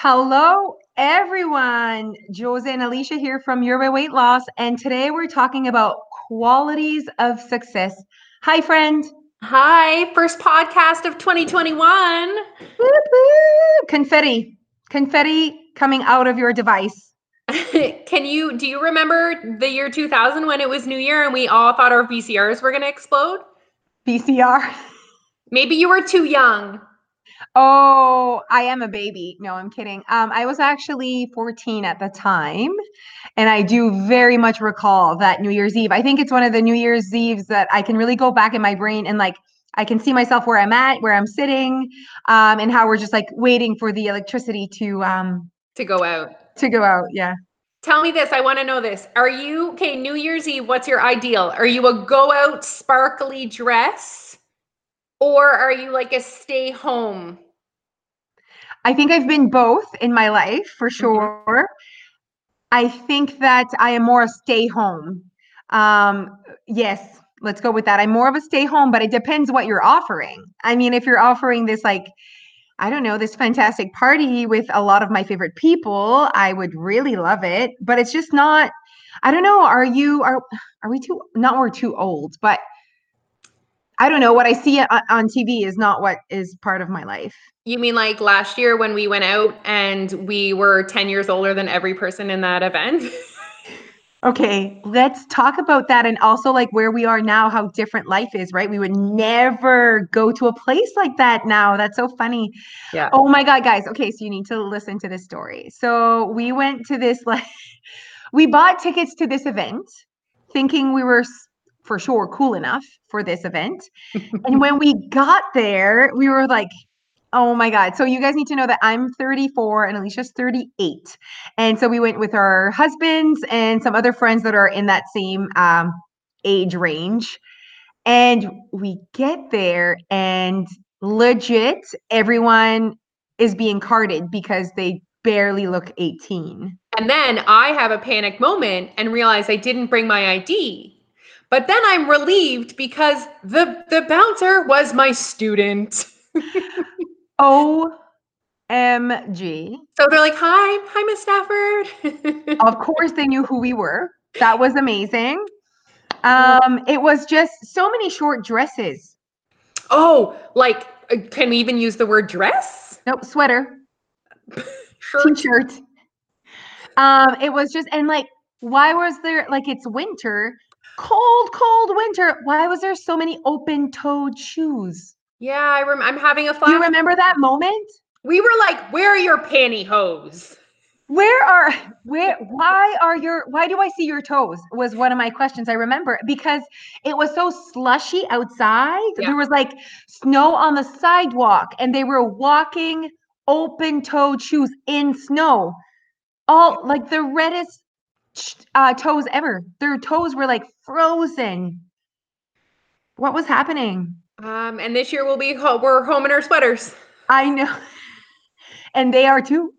Hello, everyone. Jose and Alicia here from Your Way Weight Loss, and today we're talking about qualities of success. Hi, friend. Hi, first podcast of 2021. Woo-hoo. Confetti coming out of your device. Do you remember the year 2000 when it was New Year and we all thought our VCRs were going to explode? VCR. Maybe you were too young. Oh, I am a baby. No, I'm kidding. I was actually 14 at the time, and I do very much recall that New Year's Eve. I think it's one of the New Year's Eves that I can really go back in my brain and I can see myself where I'm at, where I'm sitting, and how we're just waiting for the electricity to go out. To go out, yeah. Tell me this. I want to know this. Are you, okay, New Year's Eve, what's your ideal? Are you a go-out sparkly dress? Or are you a stay home? I think I've been both in my life for sure. I think that I am more a stay home. Yes, let's go with that. I'm more of a stay home, but it depends what you're offering. I mean, if you're offering this this fantastic party with a lot of my favorite people, I would really love it. But it's just not, I don't know. Are we too, not we're too old, but I don't know. What I see on TV is not what is part of my life. You mean last year when we went out and we were 10 years older than every person in that event? Okay, let's talk about that, and also where we are now, how different life is, right? We would never go to a place like that now. That's so funny. Yeah. Oh my God, guys. Okay, so you need to listen to this story. So we went to this, we bought tickets to this event thinking we were for sure cool enough for this event. And when we got there, we were oh my God. So you guys need to know that I'm 34 and Alicia's 38. And so we went with our husbands and some other friends that are in that same age range. And we get there and legit, everyone is being carded because they barely look 18. And then I have a panic moment and realize I didn't bring my ID. But then I'm relieved because the bouncer was my student. OMG. So they're hi, Miss Stafford. Of course they knew who we were. That was amazing. It was just so many short dresses. Oh, can we even use the word dress? Nope, sweater. T-shirt. It was just, and why was there, it's winter. Cold winter. Why was there so many open-toed shoes? Yeah, I'm having a flash. You remember that moment? We were where are your pantyhose? Why do I see your toes? Was one of my questions. I remember because it was so slushy outside. Yeah. There was snow on the sidewalk, and they were walking open-toed shoes in snow. All the reddest toes ever. Their toes were frozen. What was happening? And this year we're home in our sweaters. I know. And they are too.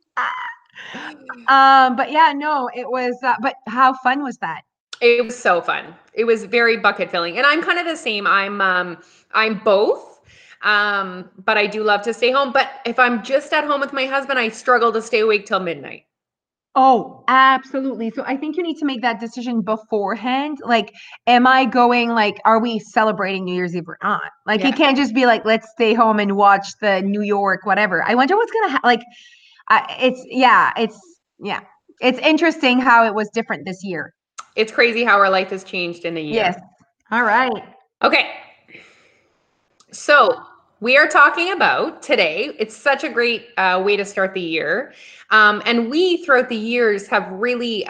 But yeah, no, it was, but how fun was that? It was so fun. It was very bucket filling. And I'm kind of the same. I'm both. But I do love to stay home. But if I'm just at home with my husband, I struggle to stay awake till midnight. Oh, absolutely. So I think you need to make that decision beforehand. Am I going, are we celebrating New Year's Eve or not? It can't just be let's stay home and watch the New York, whatever. I wonder what's going to happen. It's interesting how it was different this year. It's crazy how our life has changed in a year. Yes. All right. Okay. So we are talking about today. It's such a great way to start the year. And we throughout the years have really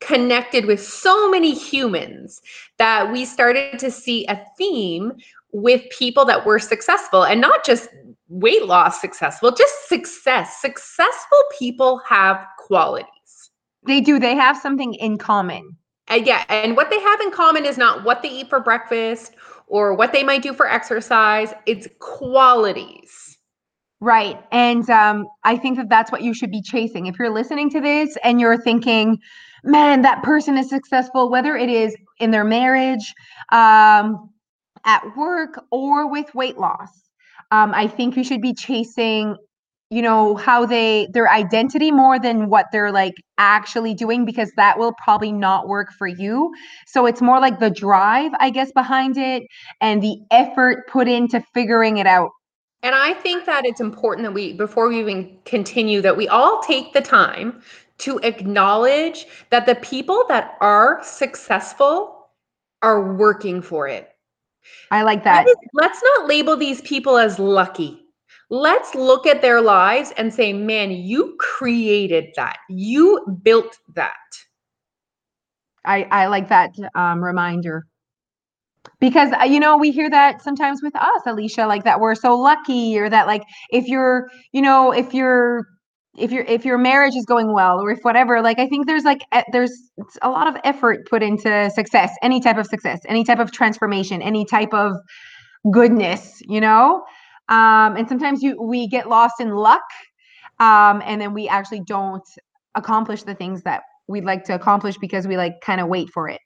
connected with so many humans that we started to see a theme with people that were successful, and not just weight loss successful, just success. Successful people have qualities. They do. They have something in common. And what they have in common is not what they eat for breakfast or what they might do for exercise. It's qualities. Right. And I think that that's what you should be chasing. If you're listening to this and you're thinking, man, that person is successful, whether it is in their marriage, at work, or with weight loss, I think you should be chasing how their identity more than what they're like actually doing, because that will probably not work for you. So it's more like the drive, I guess, behind it and the effort put into figuring it out. And I think that it's important that we, before we even continue, that we all take the time to acknowledge that the people that are successful are working for it. I like that. Let's not label these people as lucky. Let's look at their lives and say, man, you created that. You built that. I like that reminder. Because, we hear that sometimes with us, Alicia, like that we're so lucky, or that like if your marriage is going well, or if whatever, like I think there's a lot of effort put into success, any type of success, any type of transformation, any type of goodness, and sometimes we get lost in luck, and then we actually don't accomplish the things that we'd like to accomplish because we like kind of wait for it.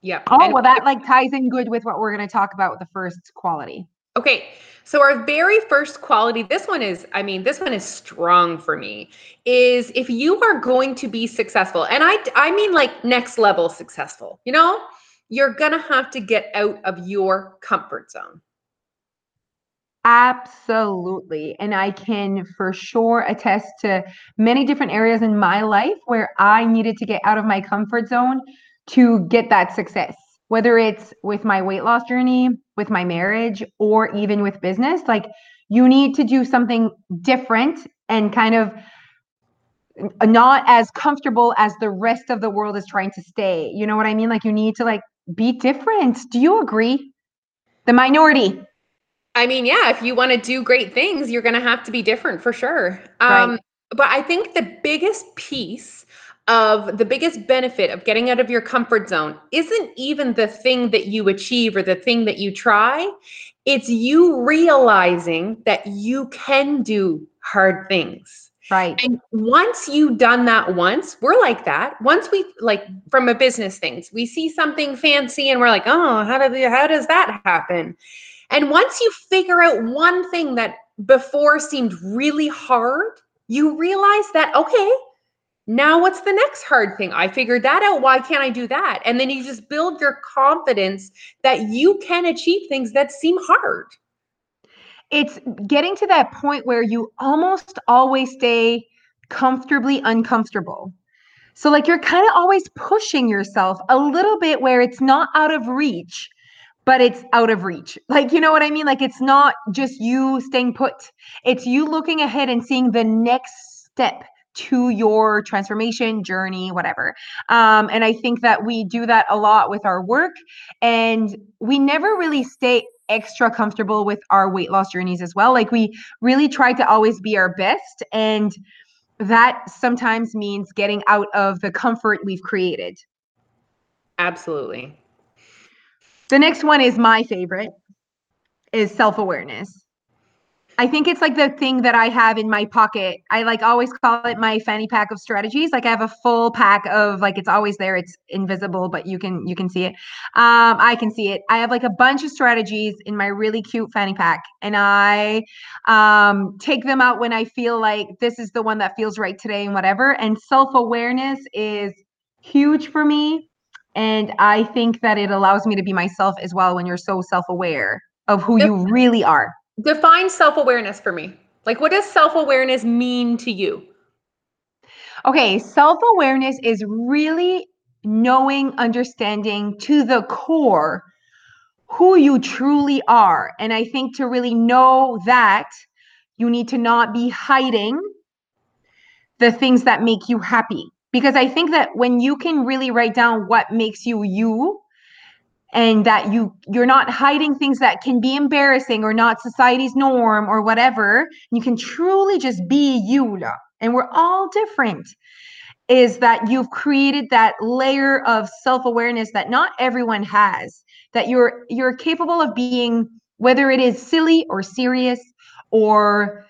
Yeah. Oh, well, that like ties in good with what we're going to talk about with the first quality. Okay. So our very first quality, this one is strong for me, is if you are going to be successful, and I mean like next level successful, you're going to have to get out of your comfort zone. Absolutely. And I can for sure attest to many different areas in my life where I needed to get out of my comfort zone to get that success, whether it's with my weight loss journey, with my marriage, or even with business. Like you need to do something different and kind of not as comfortable as the rest of the world is trying to stay. You know what I mean? Like you need to like be different. Do you agree? The minority. I mean, yeah, if you want to do great things, you're going to have to be different for sure. Right. But I think the biggest benefit of getting out of your comfort zone isn't even the thing that you achieve or the thing that you try. It's you realizing that you can do hard things. Right. And once you've done that once, we're like that. Once we like from a business things, we see something fancy and we're like, oh, how does that happen? And once you figure out one thing that before seemed really hard, you realize that, okay, now what's the next hard thing? I figured that out. Why can't I do that? And then you just build your confidence that you can achieve things that seem hard. It's getting to that point where you almost always stay comfortably uncomfortable. So like you're kind of always pushing yourself a little bit where it's not out of reach, but it's out of reach. Like, you know what I mean? Like it's not just you staying put. It's you looking ahead and seeing the next step to your transformation journey, whatever. And I think that we do that a lot with our work, and we never really stay extra comfortable with our weight loss journeys as well. Like we really try to always be our best. And that sometimes means getting out of the comfort we've created. Absolutely. The next one is my favorite, is self-awareness. I think it's like the thing that I have in my pocket. I like always call it my fanny pack of strategies. Like I have a full pack of like, it's always there. It's invisible, but you can see it. I can see it. I have like a bunch of strategies in my really cute fanny pack, and I take them out when I feel like this is the one that feels right today and whatever. And self-awareness is huge for me. And I think that it allows me to be myself as well when you're so self-aware of who you really are. Define self-awareness for me. Like, what does self-awareness mean to you? Okay, self-awareness is really knowing, understanding to the core who you truly are. And I think to really know that, you need to not be hiding the things that make you happy. Because I think that when you can really write down what makes you you, and that you're not hiding things that can be embarrassing or not society's norm or whatever, you can truly just be you. And we're all different. Is that you've created that layer of self-awareness that not everyone has, that you're capable of being, whether it is silly or serious or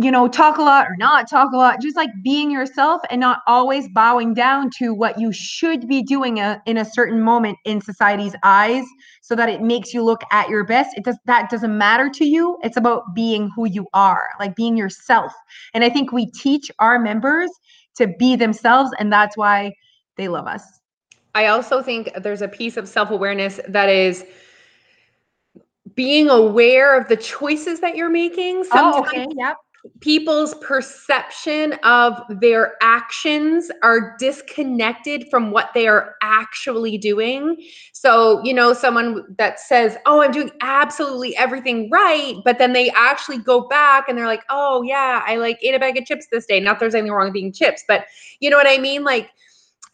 you know, talk a lot or not talk a lot, just like being yourself and not always bowing down to what you should be doing in a certain moment in society's eyes so that it makes you look at your best. That doesn't matter to you. It's about being who you are, like being yourself. And I think we teach our members to be themselves, and that's why they love us. I also think there's a piece of self-awareness that is being aware of the choices that you're making. Sometimes people's perception of their actions are disconnected from what they are actually doing. So, you know, someone that says, oh, I'm doing absolutely everything right, but then they actually go back and they're like, oh yeah, I like ate a bag of chips this day. Not that there's anything wrong with eating chips, but you know what I mean? Like,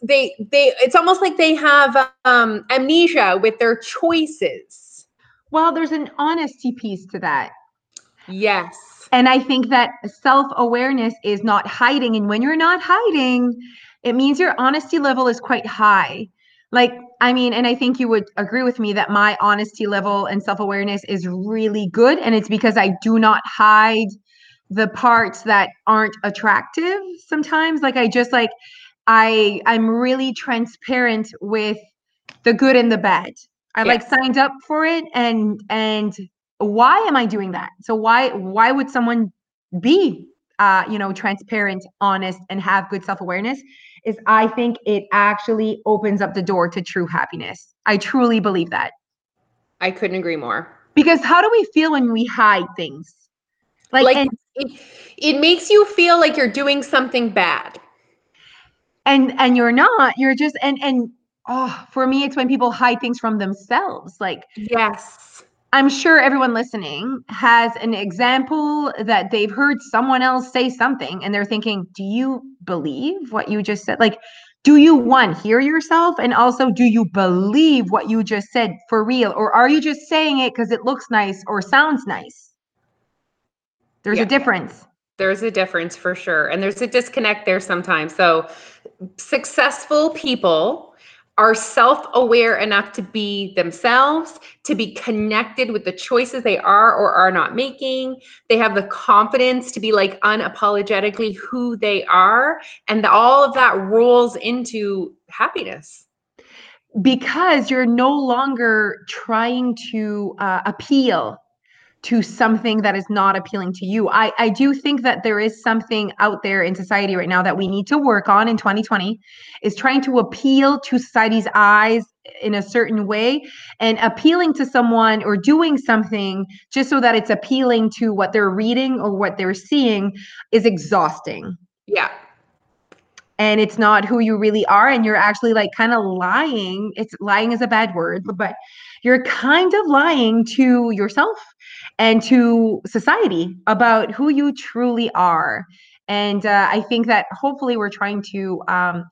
they it's almost like they have amnesia with their choices. Well, there's an honesty piece to that. Yes. And I think that self-awareness is not hiding. And when you're not hiding, it means your honesty level is quite high. Like, I mean, and I think you would agree with me that my honesty level and self-awareness is really good. And it's because I do not hide the parts that aren't attractive sometimes. Like, I just like, I'm really transparent with the good and the bad. I like signed up for it, and why am I doing that? So why would someone be transparent, honest, and have good self-awareness? Is I think it actually opens up the door to true happiness. I truly believe that. I couldn't agree more. Because how do we feel when we hide things? It makes you feel like you're doing something bad. And you're not, you're just, for me, it's when people hide things from themselves. Like, yes, I'm sure everyone listening has an example that they've heard someone else say something and they're thinking, do you believe what you just said? Like, do you hear yourself? And also, do you believe what you just said for real? Or are you just saying it because it looks nice or sounds nice? There's a difference. There's a difference for sure. And there's a disconnect there sometimes. So successful people are self-aware enough to be themselves, to be connected with the choices they are or are not making. They have the confidence to be like unapologetically who they are. And all of that rolls into happiness. Because you're no longer trying to appeal to something that is not appealing to you. I do think that there is something out there in society right now that we need to work on in 2020, is trying to appeal to society's eyes in a certain way, and appealing to someone or doing something just so that it's appealing to what they're reading or what they're seeing is exhausting. Yeah. And it's not who you really are. And you're actually like kind of lying. Lying is a bad word, but you're kind of lying to yourself and to society about who you truly are. And I think that hopefully we're trying to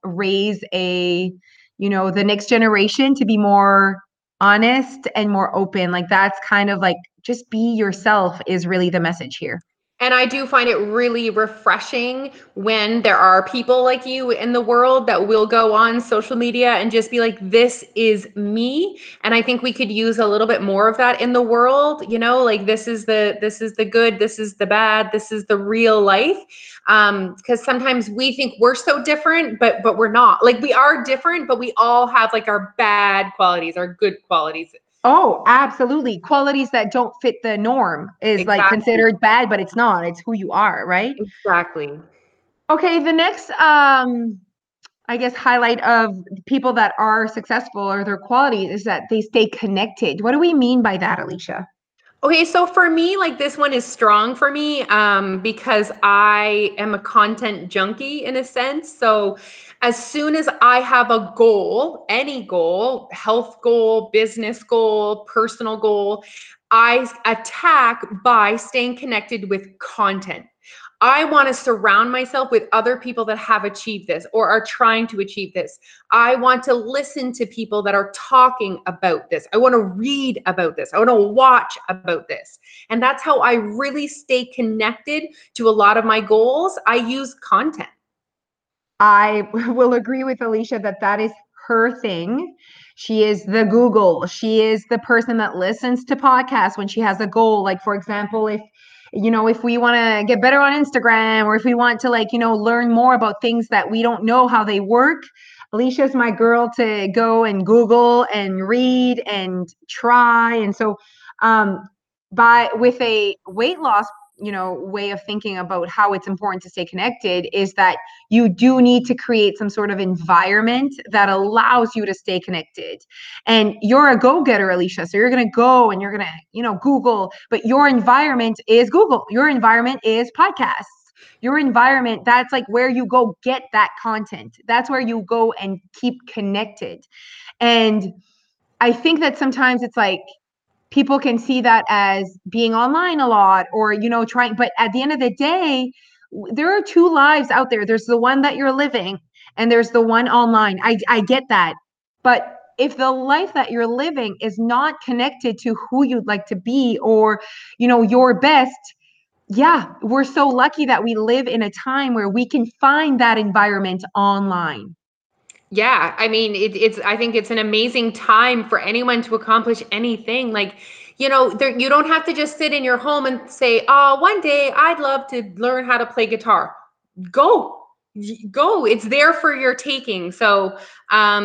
raise the next generation to be more honest and more open. Like, that's kind of like, just be yourself is really the message here. And I do find it really refreshing when there are people like you in the world that will go on social media and just be like, this is me. And I think we could use a little bit more of that in the world, you know, like this is the good, this is the bad, this is the real life. Because sometimes we think we're so different, but we're not. Like, we are different, but we all have like our bad qualities, our good qualities. Oh, absolutely. Qualities that don't fit the norm is like considered bad, but it's not. It's who you are, right? Exactly. Okay, the next, highlight of people that are successful or their qualities is that they stay connected. What do we mean by that, Alicia? Okay, so for me, like, this one is strong for me because I am a content junkie in a sense. So as soon as I have a goal, any goal, health goal, business goal, personal goal, I attack by staying connected with content. I want to surround myself with other people that have achieved this or are trying to achieve this. I want to listen to people that are talking about this. I want to read about this. I want to watch about this. And that's how I really stay connected to a lot of my goals. I use content. I will agree with Alicia that is her thing. She is the Google. She is the person that listens to podcasts when she has a goal. Like, for example, if you know, if we want to get better on Instagram, or if we want to, like, you know, learn more about things that we don't know how they work, Alicia's my girl to go and Google and read and try. And so with a weight loss, you know, way of thinking about how it's important to stay connected is that you do need to create some sort of environment that allows you to stay connected. And you're a go-getter, Alicia. So you're going to go and you're going to, you know, Google, but your environment is Google. Your environment is podcasts. Your environment, that's like where you go get that content. That's where you go and keep connected. And I think that sometimes it's like, people can see that as being online a lot or, you know, trying, but at the end of the day, there are two lives out there. There's the one that you're living and there's the one online. I get that. But if the life that you're living is not connected to who you'd like to be or, you know, your best, yeah, we're so lucky that we live in a time where we can find that environment online. Yeah. I mean, I think it's an amazing time for anyone to accomplish anything. Like, you know, you don't have to just sit in your home and say, oh, one day I'd love to learn how to play guitar. Go. It's there for your taking. So,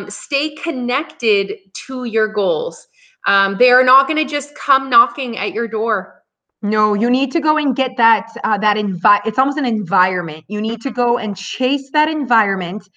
stay connected to your goals. They are not going to just come knocking at your door. No, you need to go and get that, it's almost an environment. You need to go and chase that environment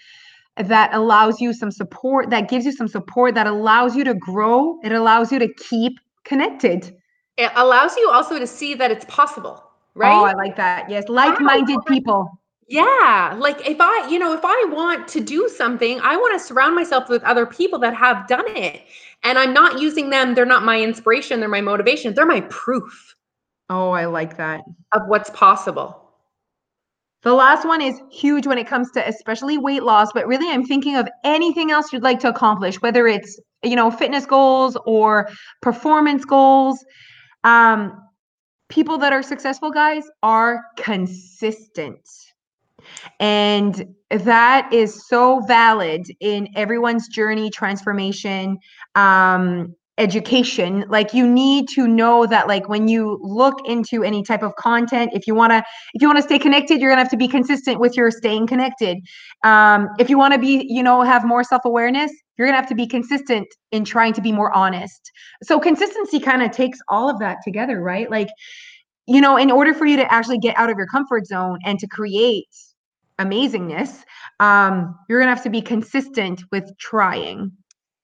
that allows you some support, that gives you some support, that allows you to grow. It allows you to keep connected. It allows you also to see that it's possible, right? Oh, I like that. Yes. Like-minded people. Yeah. Like if I want to do something, I want to surround myself with other people that have done it, and I'm not using them. They're not my inspiration. They're my motivation. They're my proof. Oh, I like that. Of what's possible. The last one is huge when it comes to especially weight loss, but really I'm thinking of anything else you'd like to accomplish, whether it's, you know, fitness goals or performance goals. People that are successful, guys, are consistent. And that is so valid in everyone's journey, transformation, education. Like, you need to know that, like, when you look into any type of content, if you want to stay connected, you're gonna have to be consistent with your staying connected. If you want to be, you know, have more self-awareness, you're gonna have to be consistent in trying to be more honest. So consistency kind of takes all of that together, right? Like, you know, in order for you to actually get out of your comfort zone and to create amazingness, you're gonna have to be consistent with trying.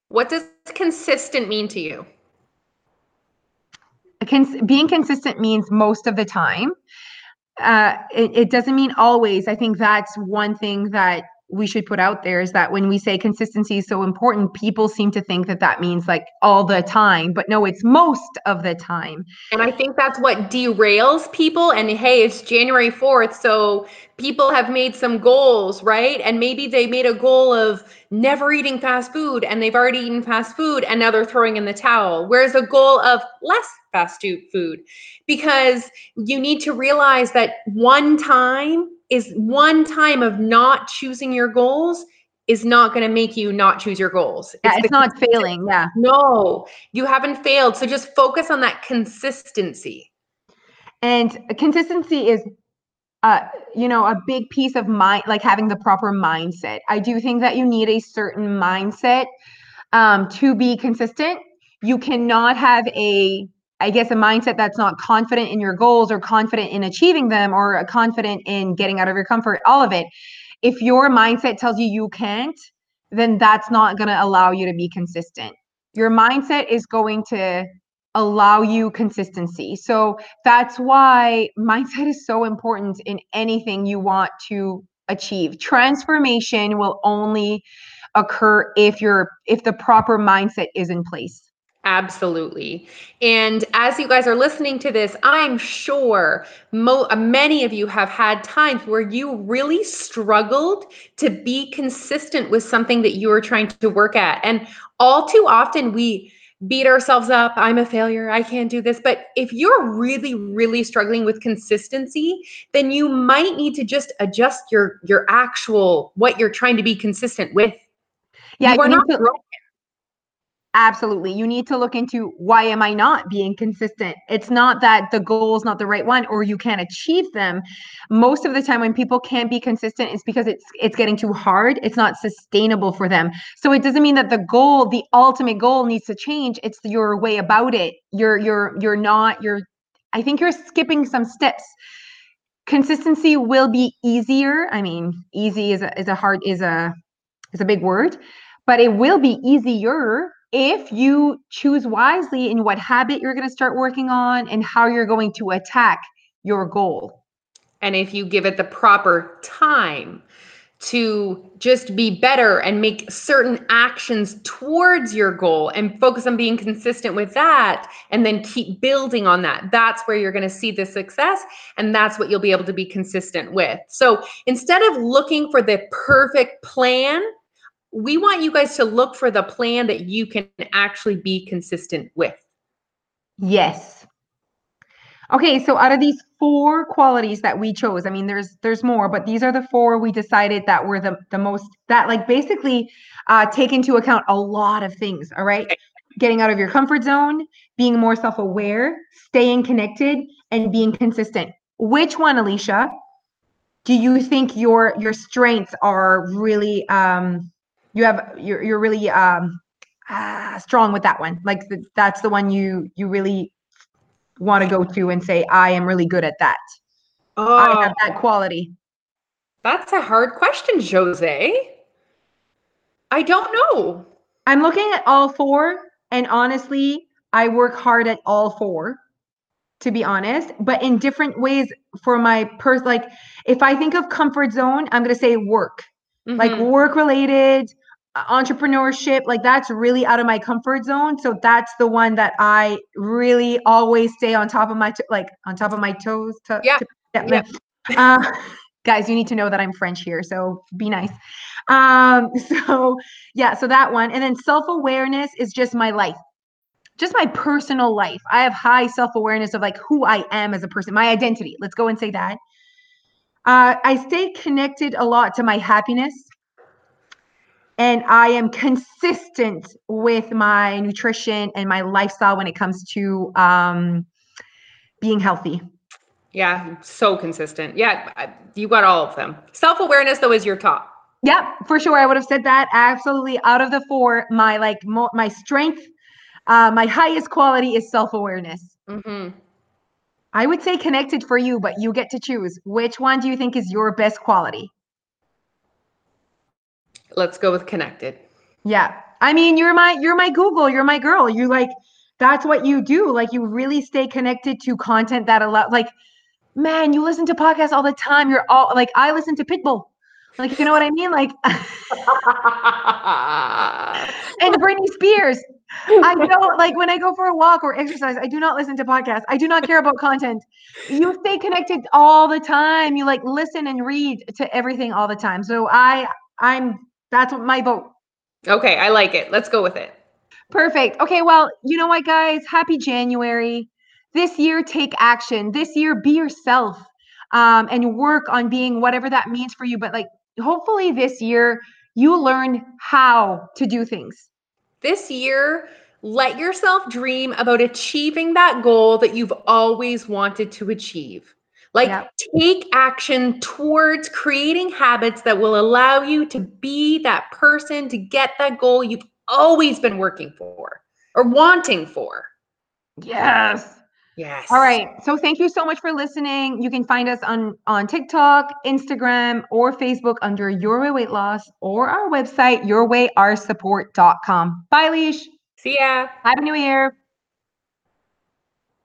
What does consistent mean to you? Being consistent means most of the time. It doesn't mean always. I think that's one thing that we should put out there, is that when we say consistency is so important, people seem to think that means like all the time, but no, it's most of the time. And I think that's what derails people. And hey, it's January 4th. So people have made some goals, right? And maybe they made a goal of never eating fast food, and they've already eaten fast food, and now they're throwing in the towel. Whereas a goal of less fast food, because you need to realize that one time of not choosing your goals is not going to make you not choose your goals. Yeah, it's not failing. Yeah. No, you haven't failed. So just focus on that consistency. And consistency is, you know, a big piece of mind, like having the proper mindset. I do think that you need a certain mindset to be consistent. You cannot have a mindset that's not confident in your goals or confident in achieving them or confident in getting out of your comfort, all of it. If your mindset tells you you can't, then that's not going to allow you to be consistent. Your mindset is going to allow you consistency. So that's why mindset is so important in anything you want to achieve. Transformation will only occur if the proper mindset is in place. Absolutely. And as you guys are listening to this, I'm sure many of you have had times where you really struggled to be consistent with something that you were trying to work at. And all too often we beat ourselves up. I'm a failure. I can't do this. But if you're really, really struggling with consistency, then you might need to just adjust your actual, what you're trying to be consistent with. Yeah, you are not broken. Absolutely. You need to look into, why am I not being consistent? It's not that the goal is not the right one or you can't achieve them. Most of the time when people can't be consistent, it's because it's getting too hard. It's not sustainable for them. So it doesn't mean that the goal, the ultimate goal, needs to change. It's your way about it. I think you're skipping some steps. Consistency will be easier. I mean, easy is a big word, but it will be easier if you choose wisely in what habit you're going to start working on and how you're going to attack your goal. And if you give it the proper time to just be better and make certain actions towards your goal and focus on being consistent with that, and then keep building on that, that's where you're going to see the success, and that's what you'll be able to be consistent with. So instead of looking for the perfect plan, we want you guys to look for the plan that you can actually be consistent with. Yes. Okay, so out of these 4 qualities that we chose, I mean, there's more, but these are the 4 we decided that were the most, that like basically take into account a lot of things, all right? Okay. Getting out of your comfort zone, being more self-aware, staying connected, and being consistent. Which one, Alicia, do you think your strengths are really, you're really strong with that one? Like that's the one you really want to go to and say, I am really good at that. Oh, I have that quality. That's a hard question, Jose. I don't know. I'm looking at all 4, and honestly, I work hard at all 4, to be honest, but in different ways for my like if I think of comfort zone, I'm going to say work. Mm-hmm. Like work related, entrepreneurship, like that's really out of my comfort zone. So that's the one that I really always stay on top of my toes. Guys, you need to know that I'm French here, so be nice. So that one. And then self-awareness is just my life. Just my personal life. I have high self-awareness of like who I am as a person, my identity. Let's go and say that. I stay connected a lot to my happiness, and I am consistent with my nutrition and my lifestyle when it comes to being healthy. Yeah, so consistent. Yeah, you got all of them. Self-awareness, though, is your top. Yeah, for sure. I would have said that. Absolutely. Out of the 4, my strength, my highest quality is self-awareness. Mm-hmm. I would say connected for you, but you get to choose. Which one do you think is your best quality? Let's go with connected. Yeah. I mean, you're my Google, you're my girl. You like, that's what you do. Like you really stay connected to content that man, you listen to podcasts all the time. You're all like, I listen to Pitbull. Like, you know what I mean? Like, and Britney Spears. I don't like when I go for a walk or exercise, I do not listen to podcasts. I do not care about content. You stay connected all the time. You like listen and read to everything all the time. So that's my vote. Okay. I like it. Let's go with it. Perfect. Okay. Well, you know what, guys? Happy January. This year, take action. This year, be yourself, and work on being whatever that means for you. But like, hopefully this year you learn how to do things. This year, let yourself dream about achieving that goal that you've always wanted to achieve. Like, Take action towards creating habits that will allow you to be that person, to get that goal you've always been working for or wanting for. Yes. Yes. All right. So thank you so much for listening. You can find us on TikTok, Instagram, or Facebook under Your Way Weight Loss, or our website, yourwayoursupport.com. Bye, Leesh. See ya. Happy New Year.